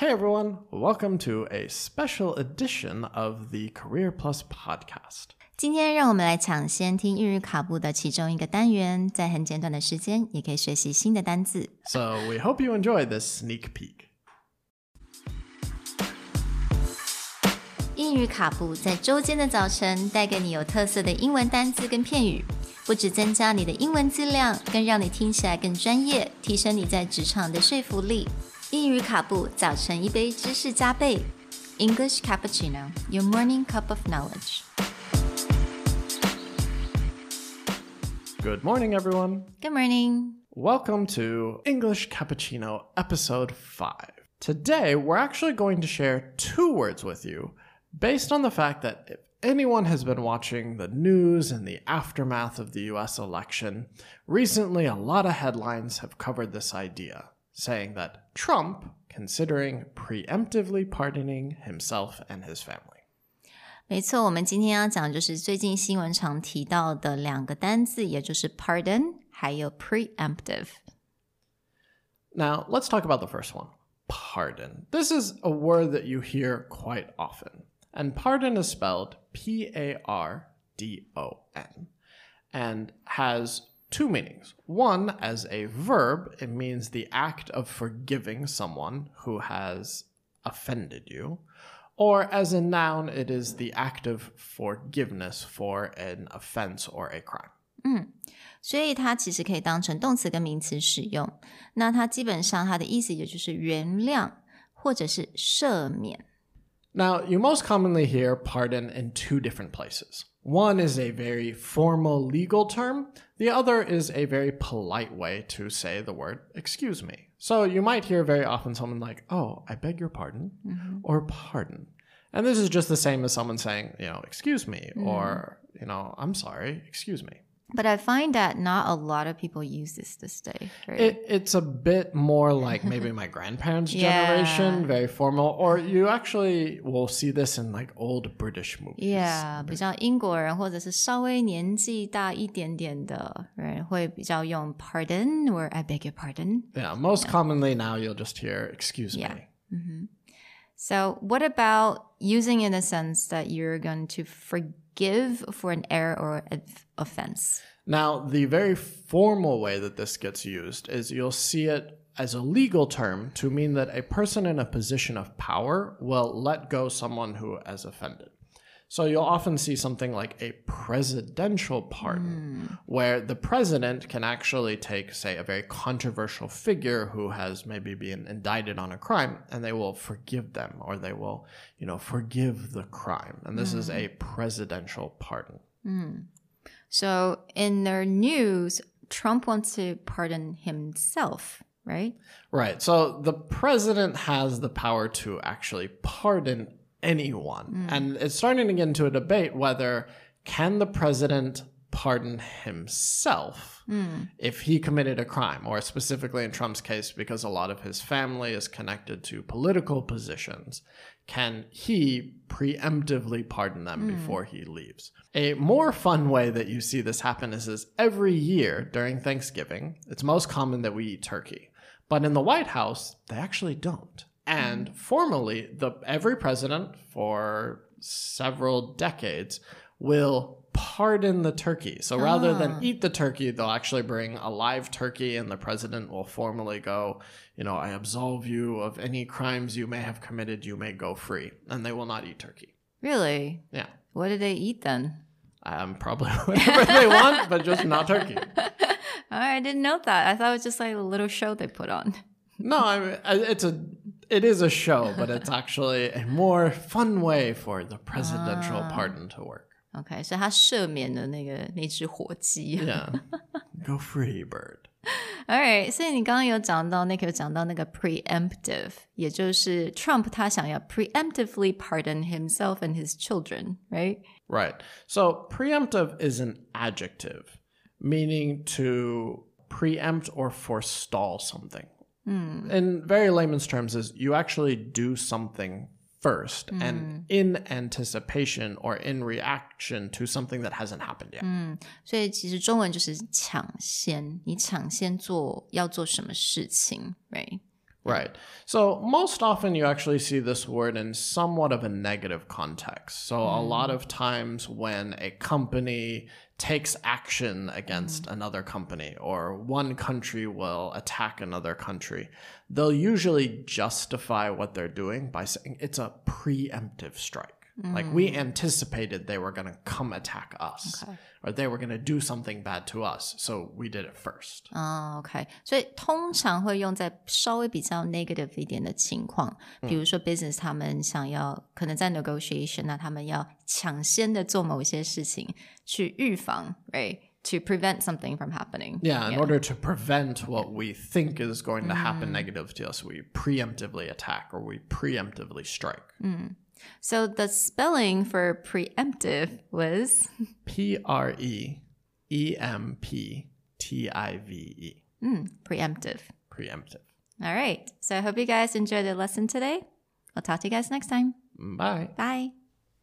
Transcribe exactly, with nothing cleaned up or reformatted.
Hey everyone, welcome to a special edition of the Career Plus podcast. 今天让我们来抢先听日语卡布的其中一个单元，在很简短的时间也可以学习新的单字。So we hope you enjoy this sneak peek. 英语卡布在周间的早晨带给你有特色的英文单字跟片语，不只增加你的英文质量，更让你听起来更专业，提升你在职场的说服力。英语卡布，早晨一杯知识加倍。 English Cappuccino, your morning cup of knowledge. Good morning, everyone. Good morning. Welcome to English Cappuccino episode five. Today, we're actually going to share two words with you based on the fact that if anyone has been watching the news and the aftermath of the U S election, recently a lot of headlines have covered this idea.Saying that Trump considering preemptively pardoning himself and his family. 没错，我们今天要讲就是最近新闻常提到的两个单字，也就是 pardon 还有 preemptive. Now, let's talk about the first one, pardon. This is a word that you hear quite often. And pardon is spelled P A R D O N and has...Two meanings. One, as a verb, it means the act of forgiving someone who has offended you. Or as a noun, it is the act of forgiveness for an offense or a crime. 嗯，所以它其实可以当成动词跟名词使用。那它基本上它的意思也就是原谅或者是赦免。Now, you most commonly hear pardon in two different places.One is a very formal legal term. The other is a very polite way to say the word, excuse me. So you might hear very often someone like, oh, I beg your pardon, mm-hmm. or pardon. And this is just the same as someone saying, you know, excuse me, mm-hmm. or, you know, I'm sorry, excuse me. But I find that not a lot of people use this this day, right? It, it's a bit more like maybe my grandparents' generation, yeah. very formal. Or you actually will see this in like old British movies. Yeah, 比较英国人或者是稍微年纪大一点点的人会比较用 pardon or I beg your pardon. Yeah, most yeah. commonly now you'll just hear excuse yeah. me. Mm-hmm. So what about using in the sense that you're going to forgive?Give for an error or offense. Now, the very formal way that this gets used is you'll see it as a legal term to mean that a person in a position of power will let go someone who has offended. So you'll often see something like a presidential pardon, mm. where the president can actually take, say, a very controversial figure who has maybe been indicted on a crime, and they will forgive them, or they will, you know, forgive the crime. And this mm. is a presidential pardon. Mm. So in their news, Trump wants to pardon himself.Right? Right. So the president has the power to actually pardon anyone. Mm. And it's starting to get into a debate whether can the president pardon himself mm. if he committed a crime, or specifically in Trump's case, because a lot of his family is connected to political positions, can he preemptively pardon them mm. before he leaves? A more fun way that you see this happen is, is every year during Thanksgiving, it's most common that we eat turkey.But in the White House, they actually don't. And formally, the, every president for several decades will pardon the turkey. So rather ah. than eat the turkey, they'll actually bring a live turkey and the president will formally go, you know, I absolve you of any crimes you may have committed. You may go free. And they will not eat turkey. Really? Yeah. What do they eat then? Um, probably whatever they want, but just not turkey.Oh, I didn't know that. I thought it was just like a little show they put on. No, I mean, it's a, it is a show, but it's actually a more fun way for the presidential ah. pardon to work. Okay, so 他赦免了那个那只火鸡。Yeah, go free bird. All right, 所以你刚刚有讲到那个有讲到那个 preemptive, 也就是 Trump 他想要 preemptively pardon himself and his children, right? Right. So preemptive is an adjective.Meaning to preempt or forestall something. Mm. In very layman's terms is you actually do something first mm. and in anticipation or in reaction to something that hasn't happened yet. 嗯，所以其实中文就是抢先，你抢先做要做什么事情，right? Right. So most often you actually see this word in somewhat of a negative context. So mm. a lot of times when a company takes action against mm. another company, or one country will attack another country, they'll usually justify what they're doing by saying it's a preemptive strike. Mm. Like, we anticipated they were going to come attack us, okay. or they were going to do something bad to us, so we did it first. Oh, okay. 所以通常会用在稍微比较 negative 一点的情况，比如说 business 他们想要，可能在 negotiation 那他们要抢先的做某些事情去预防 right?To prevent something from happening. Yeah, in yeah. order to prevent what we think is going to happen mm. negative to us, we preemptively attack, or we preemptively strike. Mm. So the spelling for preemptive was? P R E E M P T I V E. Mm, preemptive. Preemptive. All right. So I hope you guys enjoyed the lesson today. I'll talk to you guys next time. Bye. Bye.